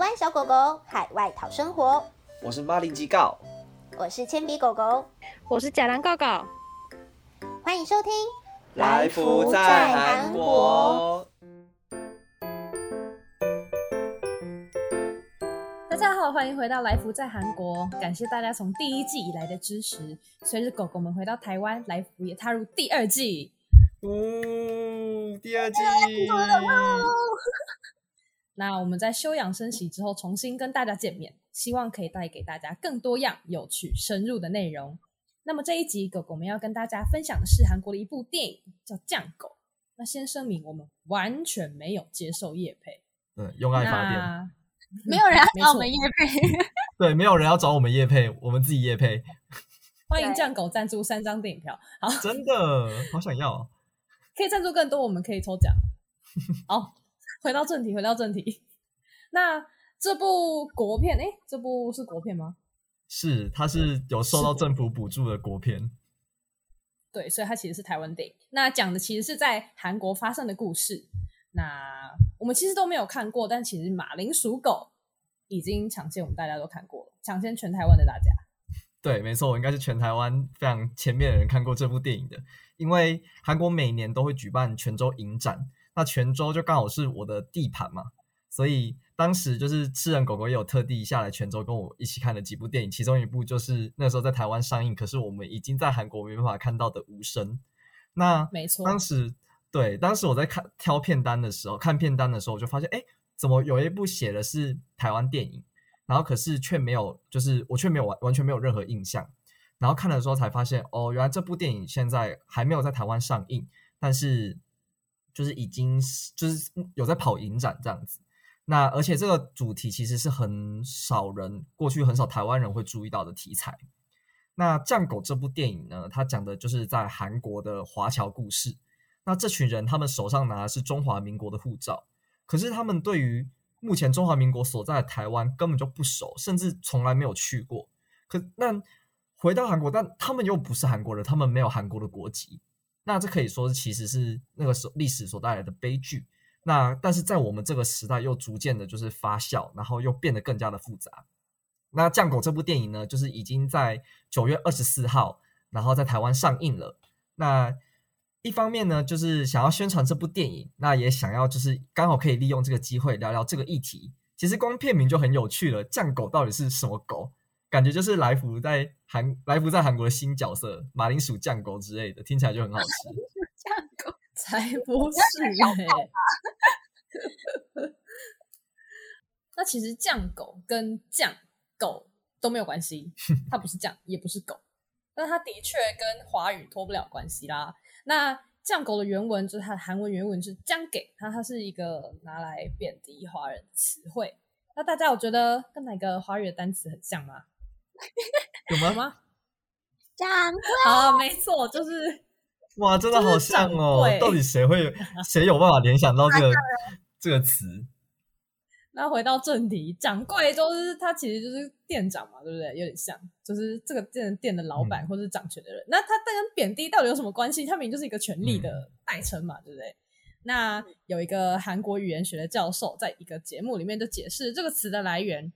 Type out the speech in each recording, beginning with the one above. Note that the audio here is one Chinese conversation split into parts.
湾小狗狗海外讨生活，我是马林吉狗，我是铅笔狗狗，我是假狼狗狗。欢迎收听来福在韩国。大家好，欢迎回到来福在韩国，感谢大家从第一季以来的支持。随着狗狗们回到台湾，来福也踏入第二季。第二季。那我们在休养生息之后重新跟大家见面，希望可以带给大家更多样有趣深入的内容。那么这一集狗狗们要跟大家分享的是韩国的一部电影叫酱狗。那先声明，我们完全没有接受业配，用爱发电，没有人要找我们业配对，没有人要找我们业配，我们自己业配欢迎酱狗赞助3张电影票。好，真的好想要，可以赞助更多，我们可以抽奖好，回到正题。那这部国片，这部是国片吗？是，它是有受到政府补助的国片。对，所以它其实是台湾电影。那讲的其实是在韩国发生的故事。那我们其实都没有看过，但其实马铃薯狗已经抢先我们大家都看过了，抢先全台湾的大家。对，没错，我应该是全台湾非常前面的人看过这部电影的，因为韩国每年都会举办全州影展。那泉州就刚好是我的地盘嘛，所以当时就是吃人狗狗也有特地下来泉州跟我一起看了几部电影，其中一部就是那时候在台湾上映，可是我们已经在韩国没办法看到的《无声》。那没错，当时我在看片单的时候就发现，怎么有一部写的是台湾电影，然后可是却没有，就是我却没有完全没有任何印象。然后看的时候才发现，原来这部电影现在还没有在台湾上映，但是就是已经就是有在跑影展这样子。那而且这个主题其实是很少人，过去很少台湾人会注意到的题材。那酱狗这部电影呢，它讲的就是在韩国的华侨故事。那这群人他们手上拿的是中华民国的护照，可是他们对于目前中华民国所在的台湾根本就不熟，甚至从来没有去过。但回到韩国，但他们又不是韩国人，他们没有韩国的国籍。那这可以说其实是那个历史所带来的悲剧。那但是在我们这个时代又逐渐的就是发酵，然后又变得更加的复杂。那酱狗这部电影呢，就是已经在9月24号然后在台湾上映了。那一方面呢，就是想要宣传这部电影，那也想要就是刚好可以利用这个机会聊聊这个议题。其实光片名就很有趣了，酱狗到底是什么狗，感觉就是来福在韩国的新角色，马铃薯酱狗之类的，听起来就很好吃。酱狗才不是那其实酱狗跟酱狗都没有关系，它不是酱也不是狗，但它的确跟华语脱不了关系啦。那酱狗的原文就是它的韩文原文是酱给，它是一个拿来贬低华人的词汇。那大家有觉得跟哪个华语的单词很像吗？有吗？掌柜啊，没错，就是哇，真的好像哦！到底谁有办法联想到这个词？那回到正题，掌柜就是他其实就是店长嘛，对不对？有点像，就是这个店的老板或是掌权的人。那他跟贬低到底有什么关系？他明明就是一个权力的代称嘛，对不对？那有一个韩国语言学的教授在一个节目里面就解释这个词的来源。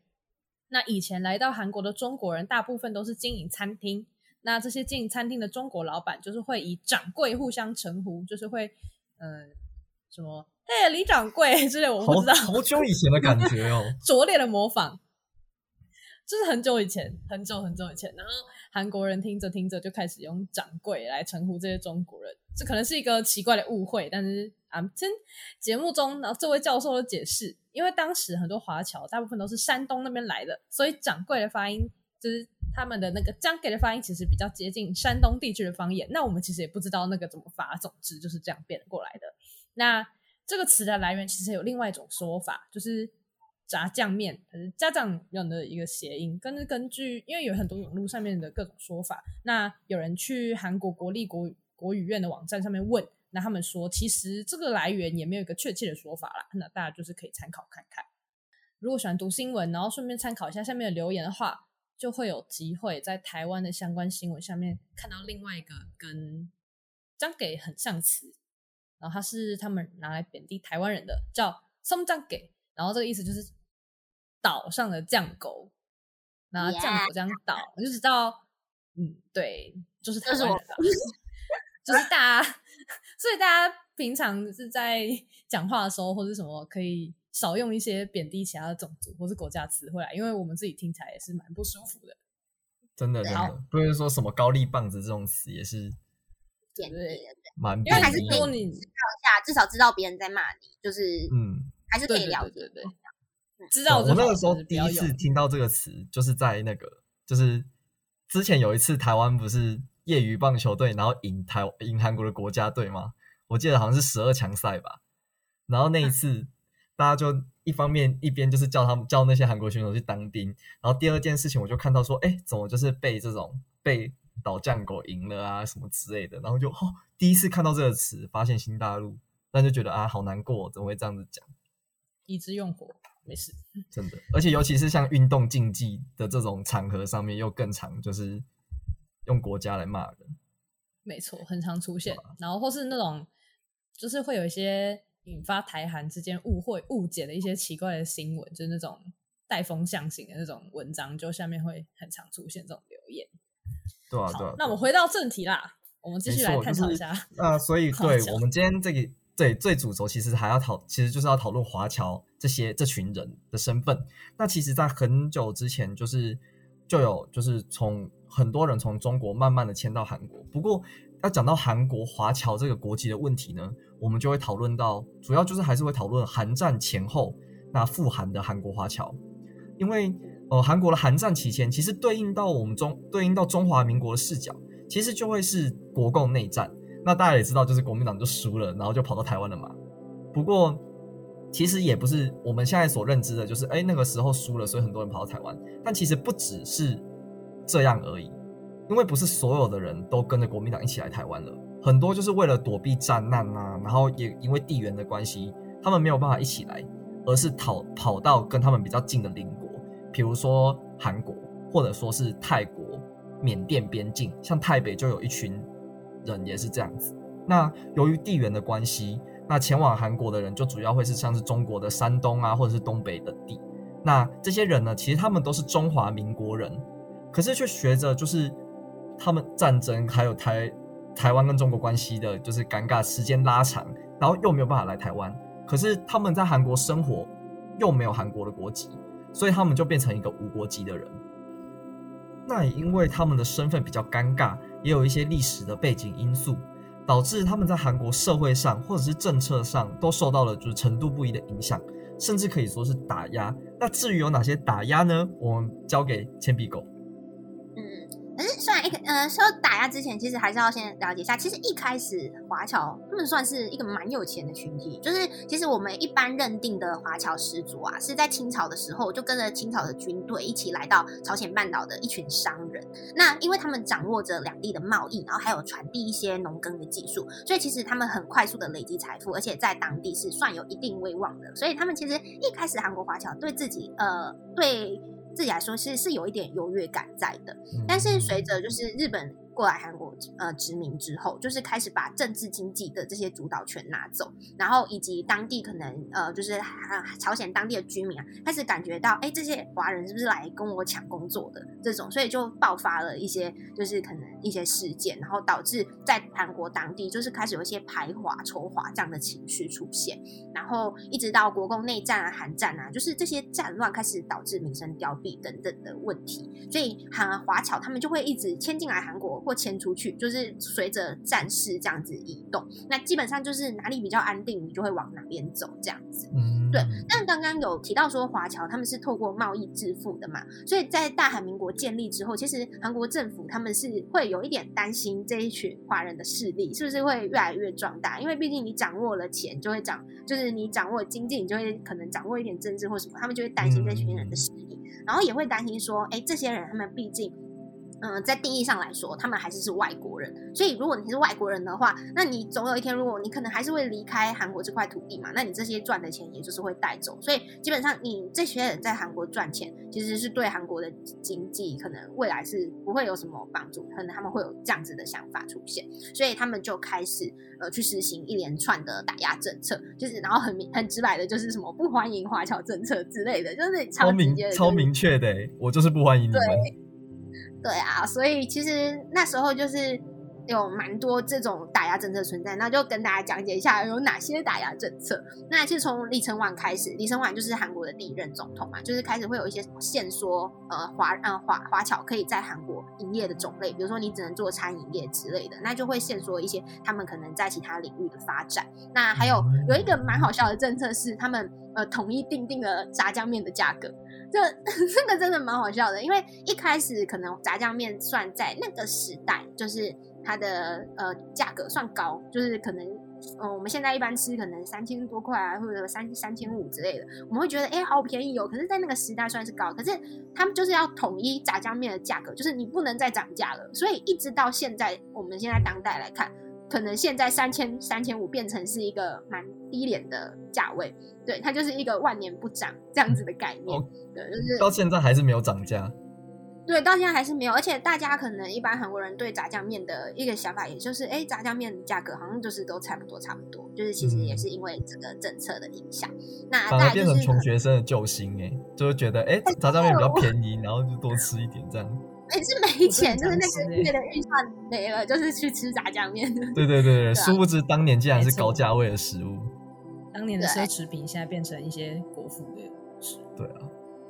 那以前来到韩国的中国人大部分都是经营餐厅，那这些经营餐厅的中国老板就是会以掌柜互相称呼，就是会什么李掌柜之类，我不知道，好久以前的感觉哦拙劣的模仿，就是很久以前。然后韩国人听着就开始用掌柜来称呼这些中国人，这可能是一个奇怪的误会，但是节目中这位教授的解释，因为当时很多华侨大部分都是山东那边来的，所以掌柜的发音就是他们的那个江给的发音其实比较接近山东地区的方言，那我们其实也不知道那个怎么发，总之就是这样变过来的。那这个词的来源其实有另外一种说法，就是炸酱面，可是家长用的一个谐音，根据因为有很多网络上面的各种说法，那有人去韩国国立国语院的网站上面问，那他们说其实这个来源也没有一个确切的说法啦，那大家就是可以参考看看。如果喜欢读新闻然后顺便参考一下下面的留言的话，就会有机会在台湾的相关新闻下面看到另外一个跟酱给很像词，然后它是他们拿来贬低台湾人的，叫松酱给，然后这个意思就是岛上的酱狗，然后酱狗这样倒， yeah. 你就知道，嗯，对，就是台湾的岛，就是大家，所以大家平常是在讲话的时候或是什么，可以少用一些贬低其他的种族或是国家词汇来，因为我们自己听起来也是蛮不舒服的。真的，真的，不是说什么高丽棒子这种词也是贬低的，蛮贬低的，因为还是可以知道一下，至少知道别人在骂你，就是嗯，还是可以了解的。对对对对知道我那个时候第一次听到这个词，就是在那个，就是之前有一次台湾不是业余棒球队，然后赢韩国的国家队嘛，我记得好像是12强赛吧。然后那一次，大家就一方面一边就是叫那些韩国选手去当兵，然后第二件事情我就看到说，哎，怎么就是被岛酱狗赢了啊什么之类的，然后就哦，第一次看到这个词，发现新大陆，但就觉得啊好难过，怎么会这样子讲？以之用火。没事，真的，而且尤其是像运动竞技的这种场合上面，又更常就是用国家来骂人，没错，很常出现。然后或是那种就是会有一些引发台韩之间误解的一些奇怪的新闻，就是那种带风向型的那种文章，就下面会很常出现这种留言。对啊，对啊。那我们回到正题啦，我们继续来探讨一下。那所以对我们今天这个。对，最主轴其实其实就是要讨论华侨这群人的身份。那其实，在很久之前，就是从很多人从中国慢慢的迁到韩国。不过，要讲到韩国华侨这个国籍的问题呢，我们就会讨论到，主要就是还是会讨论韩战前后那赴韩的韩国华侨，因为韩国的韩战期间，其实对应到中华民国的视角，其实就会是国共内战。那大家也知道，就是国民党就输了，然后就跑到台湾了嘛。不过，其实也不是我们现在所认知的，就是那个时候输了，所以很多人跑到台湾。但其实不只是这样而已，因为不是所有的人都跟着国民党一起来台湾了，很多就是为了躲避战难啊，然后也因为地缘的关系，他们没有办法一起来，而是跑到跟他们比较近的邻国，比如说韩国，或者说是泰国、缅甸边境，像泰北就有一群。人也是这样子。那由于地缘的关系，那前往韩国的人就主要会是像是中国的山东啊，或者是东北等地。那这些人呢，其实他们都是中华民国人，可是却学着就是他们战争还有台湾跟中国关系的就是尴尬时间拉长，然后又没有办法来台湾，可是他们在韩国生活又没有韩国的国籍，所以他们就变成一个无国籍的人。那也因为他们的身份比较尴尬，也有一些历史的背景因素，导致他们在韩国社会上或者是政策上都受到了就是程度不一的影响，甚至可以说是打压。那至于有哪些打压呢？我们交给铅笔狗。嗯，可是虽然说打压之前，其实还是要先了解一下。其实一开始华侨他们算是一个蛮有钱的群体，就是其实我们一般认定的华侨始祖啊，是在清朝的时候就跟着清朝的军队一起来到朝鲜半岛的一群商人。那因为他们掌握着两地的贸易，然后还有传递一些农耕的技术，所以其实他们很快速的累积财富，而且在当地是算有一定威望的。所以他们其实一开始韩国华侨对自己来说是有一点优越感在的。但是随着就是日本过来韩国殖民之后，就是开始把政治经济的这些主导权拿走，然后以及当地可能就是朝鲜当地的居民啊，开始感觉到这些华人是不是来跟我抢工作的这种，所以就爆发了一些就是可能一些事件，然后导致在韩国当地就是开始有一些排华仇华这样的情绪出现，然后一直到国共内战啊、韩战啊，就是这些战乱开始导致民生凋敝等等的问题，所以华侨他们就会一直迁进来韩国或迁出去，就是随着战事这样子移动。那基本上就是哪里比较安定，你就会往哪边走这样子。对。但刚刚有提到说华侨他们是透过贸易致富的嘛，所以在大韩民国建立之后，其实韩国政府他们是会有一点担心这一群华人的势力是不是会越来越壮大，因为毕竟你掌握了钱就会就是你掌握经济，你就会可能掌握一点政治或什么，他们就会担心这群人的势力，然后也会担心说这些人他们毕竟在定义上来说他们还是外国人，所以如果你是外国人的话，那你总有一天如果你可能还是会离开韩国这块土地嘛，那你这些赚的钱也就是会带走，所以基本上你这些人在韩国赚钱其实是对韩国的经济可能未来是不会有什么帮助，可能他们会有这样子的想法出现，所以他们就开始去实行一连串的打压政策，就是然后很直白的就是什么不欢迎华侨政策之类的，就是超直接的、就是、超明确的、欸、我就是不欢迎你们。 对啊，所以其实那时候就是有蛮多这种打压政策存在，那就跟大家讲解一下有哪些打压政策。那其实从李承晚开始，李承晚就是韩国的第一任总统嘛，就是开始会有一些限缩华侨可以在韩国营业的种类，比如说你只能做餐饮业之类的，那就会限缩一些他们可能在其他领域的发展。那还有一个蛮好笑的政策是他们统一定了炸酱面的价格，这个真的蛮好笑的，因为一开始可能炸酱面算在那个时代就是它的价格算高，就是可能我们现在一般吃可能3000多块啊，或者3500之类的，我们会觉得好便宜哦。可是在那个时代算是高，可是他们就是要统一炸酱面的价格，就是你不能再涨价了，所以一直到现在我们现在当代来看，可能现在3000、3500变成是一个蛮低廉的价位，对，它就是一个万年不涨这样子的概念、哦、对，就是到现在还是没有涨价，对，到现在还是没有。而且大家可能一般韩国人对炸酱面的一个想法也就是炸酱面价格好像就是都差不多，就是其实也是因为这个政策的影响、嗯、那反而变成穷学生的救星耶，就会觉得炸酱面比较便宜，然后就多吃一点这样，是没钱，就是那个月的预算没了，就是去吃炸酱面。对对 对、啊、殊不知当年竟然是高价位的食物，当年的奢侈品现在变成一些国父的食物。对啊，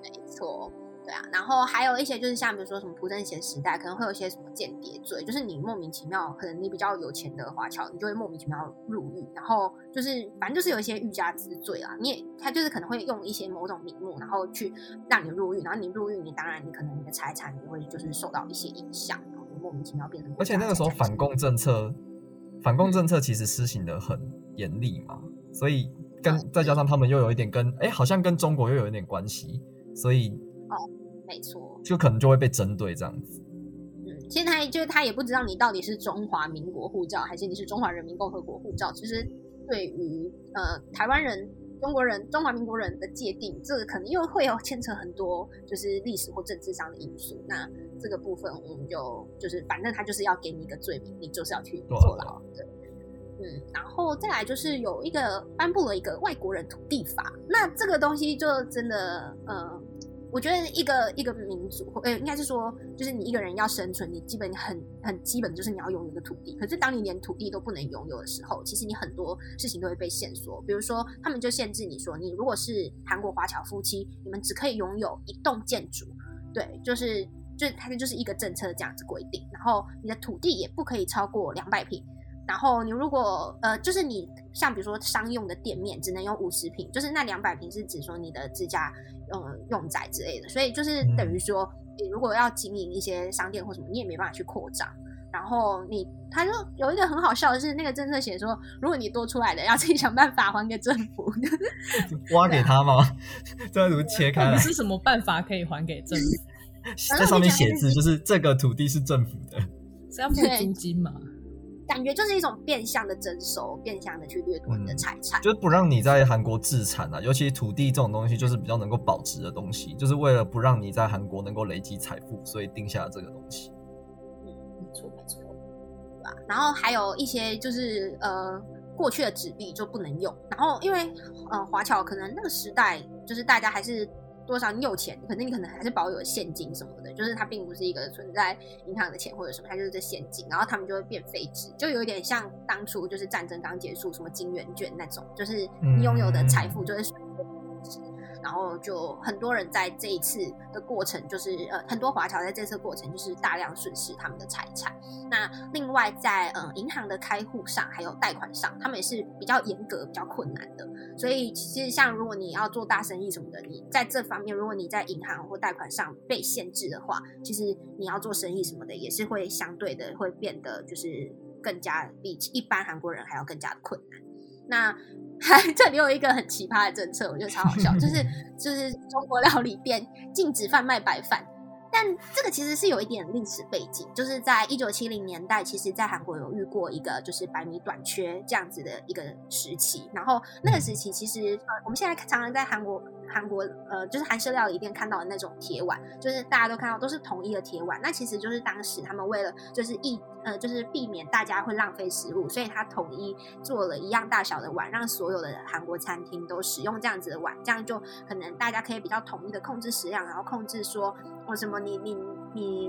没错，对啊，然后还有一些就是像比如说什么朴正贤时代可能会有一些什么间谍罪，就是你莫名其妙可能你比较有钱的华侨你就会莫名其妙入狱，然后就是反正就是有一些欲加之罪啦，你也他就是可能会用一些某种名目然后去让你入狱，然后你入狱你当然你可能你的财产也会就是受到一些影响，然后你莫名其妙变成。而且那个时候反共政策其实施行的很严厉嘛，所以再加上他们又有一点好像跟中国又有一点关系，所以没错，就可能就会被针对这样子。现在就是他也不知道你到底是中华民国护照还是你是中华人民共和国护照，其实对于台湾人、中国人、中华民国人的界定，这个可能又会有牵扯很多就是历史或政治上的因素，那这个部分我们就是反正他就是要给你一个罪名，你就是要去坐牢。对，然后再来就是有一个颁布了一个外国人土地法，那这个东西就真的我觉得一个民族应该是说就是你一个人要生存，你基本很基本就是你要拥有一个土地，可是当你连土地都不能拥有的时候，其实你很多事情都会被限缩，比如说他们就限制你说你如果是韩国华侨夫妻你们只可以拥有1栋建筑，对，就是它就是一个政策这样子规定，然后你的土地也不可以超过200平，然后你如果就是你像比如说商用的店面只能有50平，就是那200平是指说你的自家用宅之类的，所以就是等于说你如果要经营一些商店或什么你也没办法去扩张，然后他就有一个很好笑的是那个政策写说如果你多出来的要自己想办法还给政府挖给他吗这样子切开来是什么办法可以还给政府在上面写字就是这个土地是政府的是要付租金嘛，感觉就是一种变相的征收，变相的去掠夺你的财产，就是不让你在韩国自产啊。尤其土地这种东西，就是比较能够保值的东西，就是为了不让你在韩国能够累积财富，所以定下了这个东西。没错，对吧？然后还有一些就是过去的纸币就不能用，然后因为华侨可能那个时代就是大家还是。多少你有钱可能你可能还是保有现金什么的，就是它并不是一个存在银行的钱或者什么，它就是这现金，然后他们就会变废纸，就有点像当初就是战争刚结束什么金元券那种，就是你拥有的财富就会随便贬值，然后就很多人在这一次的过程就是很多华侨在这次过程就是大量损失他们的财产。那另外在银行的开户上还有贷款上他们也是比较严格比较困难的，所以其实像如果你要做大生意什么的，你在这方面如果你在银行或贷款上被限制的话，其实你要做生意什么的也是会相对的会变得就是更加比一般韩国人还要更加的困难。那这里有一个很奇葩的政策我觉得超好笑就是中国料理店禁止贩卖白饭，但这个其实是有一点历史背景，就是在1970年代，其实在韩国有遇过一个就是白米短缺这样子的一个时期，然后那个时期其实我们现在常常在韩国就是韩式料理店看到的那种铁碗，就是大家都看到都是统一的铁碗，那其实就是当时他们为了就是就是避免大家会浪费食物，所以他统一做了一样大小的碗，让所有的韩国餐厅都使用这样子的碗，这样就可能大家可以比较统一的控制食量，然后控制说什么你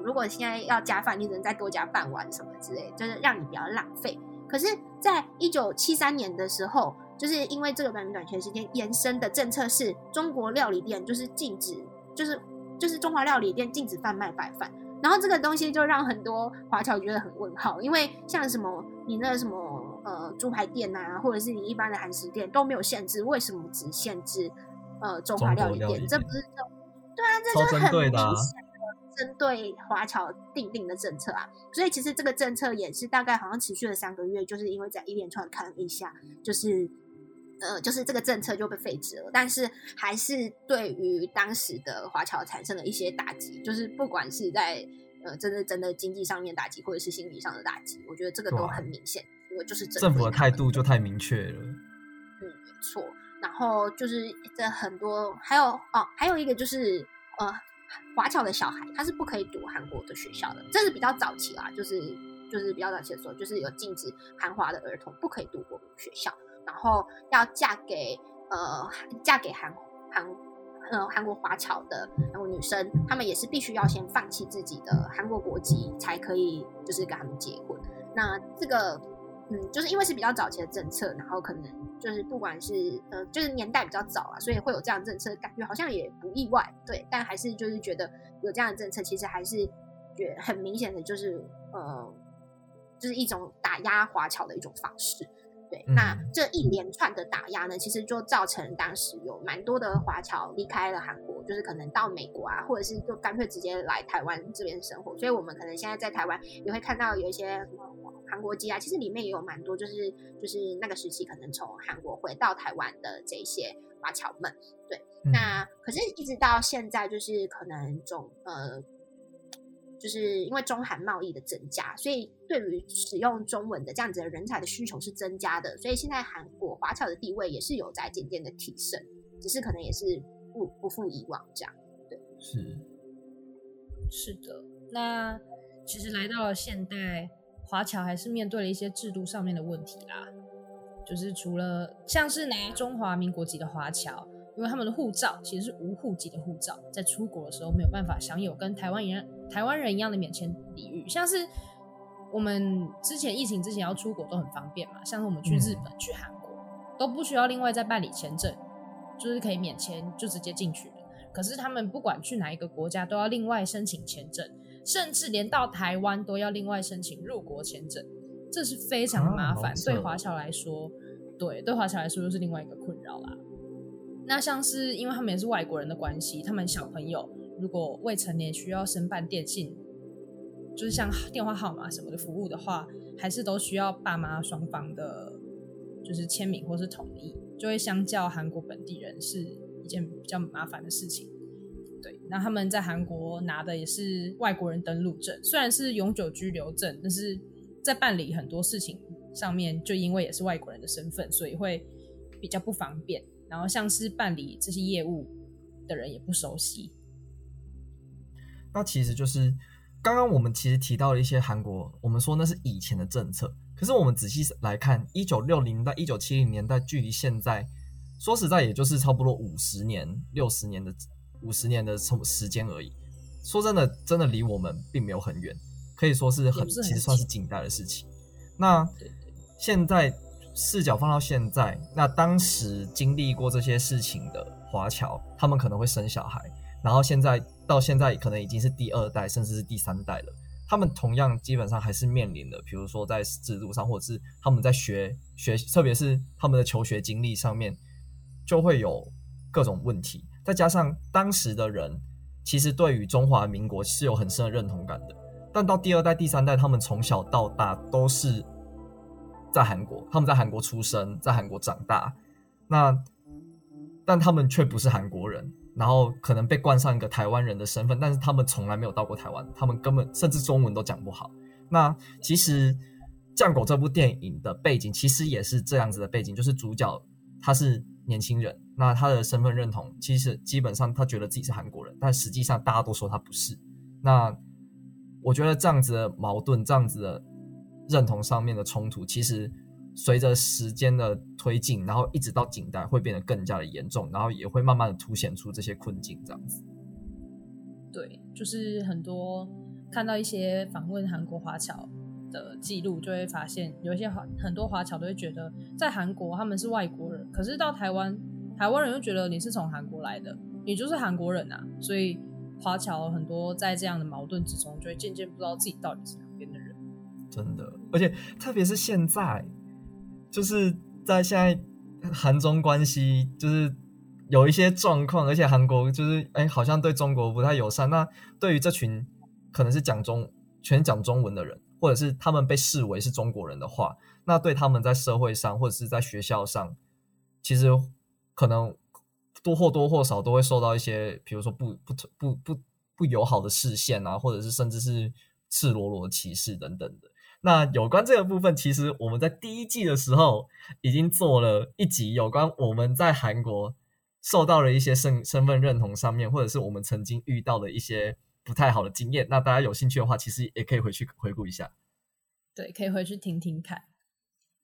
如果现在要加饭，你只能再多加半碗什么之类，就是让你比较浪费。可是在1973年的时候，就是因为这个白米短缺事件延伸的政策是中国料理店就是禁止，就是中华料理店禁止贩卖白饭，然后这个东西就让很多华侨觉得很问号，因为像什么你那什么猪排店啊，或者是你一般的韩食店都没有限制，为什么只限制中华料理店？这不是对啊，这就是很明显的针对华侨定的政策啊，所以其实这个政策也是大概好像持续了3个月，就是因为在一连串抗议下，就是这个政策就被废止了，但是还是对于当时的华侨产生了一些打击，就是不管是在真的经济上面打击，或者是心理上的打击，我觉得这个都很明显，因为就是政府的态度就太明确了。嗯，没错。然后就是在很多还有一个就是华侨的小孩他是不可以读韩国的学校的，这是比较早期啦，就是比较早期的时候，就是有禁止韩华的儿童不可以读国民学校，然后要嫁给韩国华侨的韩国女生，他们也是必须要先放弃自己的韩国国籍才可以就是跟他们结婚。那这个就是因为是比较早期的政策，然后可能就是不管是就是年代比较早啊，所以会有这样的政策，感觉好像也不意外，对。但还是就是觉得有这样的政策，其实还是觉得很明显的，就是一种打压华侨的一种方式，对。那这一连串的打压呢，其实就造成当时有蛮多的华侨离开了韩国，就是可能到美国啊，或者是就干脆直接来台湾这边生活。所以我们可能现在在台湾也会看到有一些什么韩国籍啊，其实里面也有蛮多就是那个时期可能从韩国回到台湾的这些华侨们，对。那可是一直到现在，就是可能就是因为中韩贸易的增加，所以对于使用中文的这样子的人才的需求是增加的，所以现在韩国华侨的地位也是有在渐渐的提升，只是可能也是不复以往这样，对。是的。那其实来到了现代，华侨还是面对了一些制度上面的问题啦，就是除了像是拿中华民国籍的华侨，因为他们的护照其实是无户籍的护照，在出国的时候没有办法享有跟台湾人一样的免签礼遇，像是我们之前疫情之前要出国都很方便嘛，像是我们去日本去韩国都不需要另外再办理签证，就是可以免签就直接进去了。可是他们不管去哪一个国家都要另外申请签证，甚至连到台湾都要另外申请入国签证，这是非常的麻烦，对华侨来说，又是另外一个困扰啦。那像是因为他们也是外国人的关系，他们小朋友如果未成年需要申办电信，就是像电话号码什么的服务的话，还是都需要爸妈双方的就是签名或是同意，就会相较韩国本地人是一件比较麻烦的事情，对。那他们在韩国拿的也是外国人登陆证，虽然是永久居留证，但是在办理很多事情上面就因为也是外国人的身份，所以会比较不方便，然后像是办理这些业务的人也不熟悉。那其实就是刚刚我们其实提到了一些韩国，我们说那是以前的政策，可是我们仔细来看1960年代、1970年代，距离现在说实在也就是差不多50年的时间而已，说真的离我们并没有很远，可以说是其实算是近代的事情。那现在视角放到现在，那当时经历过这些事情的华侨，他们可能会生小孩，然后到现在可能已经是第2代甚至是第3代了，他们同样基本上还是面临的，比如说在制度上，或者是他们在学，特别是他们的求学经历上面，就会有各种问题。再加上当时的人其实对于中华民国是有很深的认同感的，但到第2代、第3代，他们从小到大都是在韩国，他们在韩国出生，在韩国长大，但他们却不是韩国人，然后可能被冠上一个台湾人的身份，但是他们从来没有到过台湾，他们根本甚至中文都讲不好。那其实酱狗这部电影的背景其实也是这样子的背景，就是主角他是年轻人，那他的身份认同其实基本上他觉得自己是韩国人，但实际上大家都说他不是。那我觉得这样子的矛盾，这样子的认同上面的冲突，其实随着时间的推进，然后一直到近代会变得更加的严重，然后也会慢慢的凸显出这些困境这样子。对，就是很多看到一些访问韩国华侨的记录，就会发现有一些很多华侨都会觉得在韩国他们是外国人，可是到台湾，台湾人就觉得你是从韩国来的，你就是韩国人啊。所以华侨很多在这样的矛盾之中，就会渐渐不知道自己到底是哪边的人。真的，而且特别是现在，就是在现在韩中关系就是有一些状况，而且韩国就是好像对中国不太友善。那对于这群可能是全讲中文的人，或者是他们被视为是中国人的话，那对他们在社会上或者是在学校上，其实可能多或少都会受到一些，比如说不友好的视线啊，或者是甚至是赤裸裸的歧视等等的。那有关这个部分，其实我们在第一季的时候已经做了一集有关我们在韩国受到了一些身份认同上面，或者是我们曾经遇到的一些不太好的经验。那大家有兴趣的话，其实也可以回去回顾一下。对，可以回去听听看。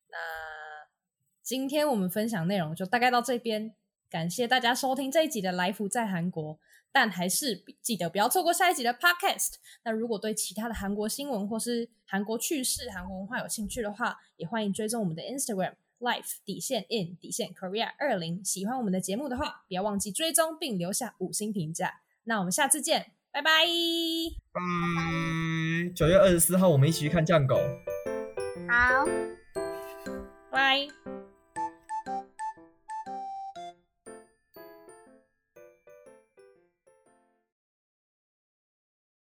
那今天我们分享内容就大概到这边，感谢大家收听这一集的来福在韩国。但还是记得不要错过下一集的 podcast。 那如果对其他的韩国新闻或是韩国趣事、韩国文化有兴趣的话，也欢迎追踪我们的 Instagram life_in_korea20。 喜欢我们的节目的话，不要忘记追踪并留下5星评价。那我们下次见，拜拜。9月24号我们一起去看酱狗。好，拜。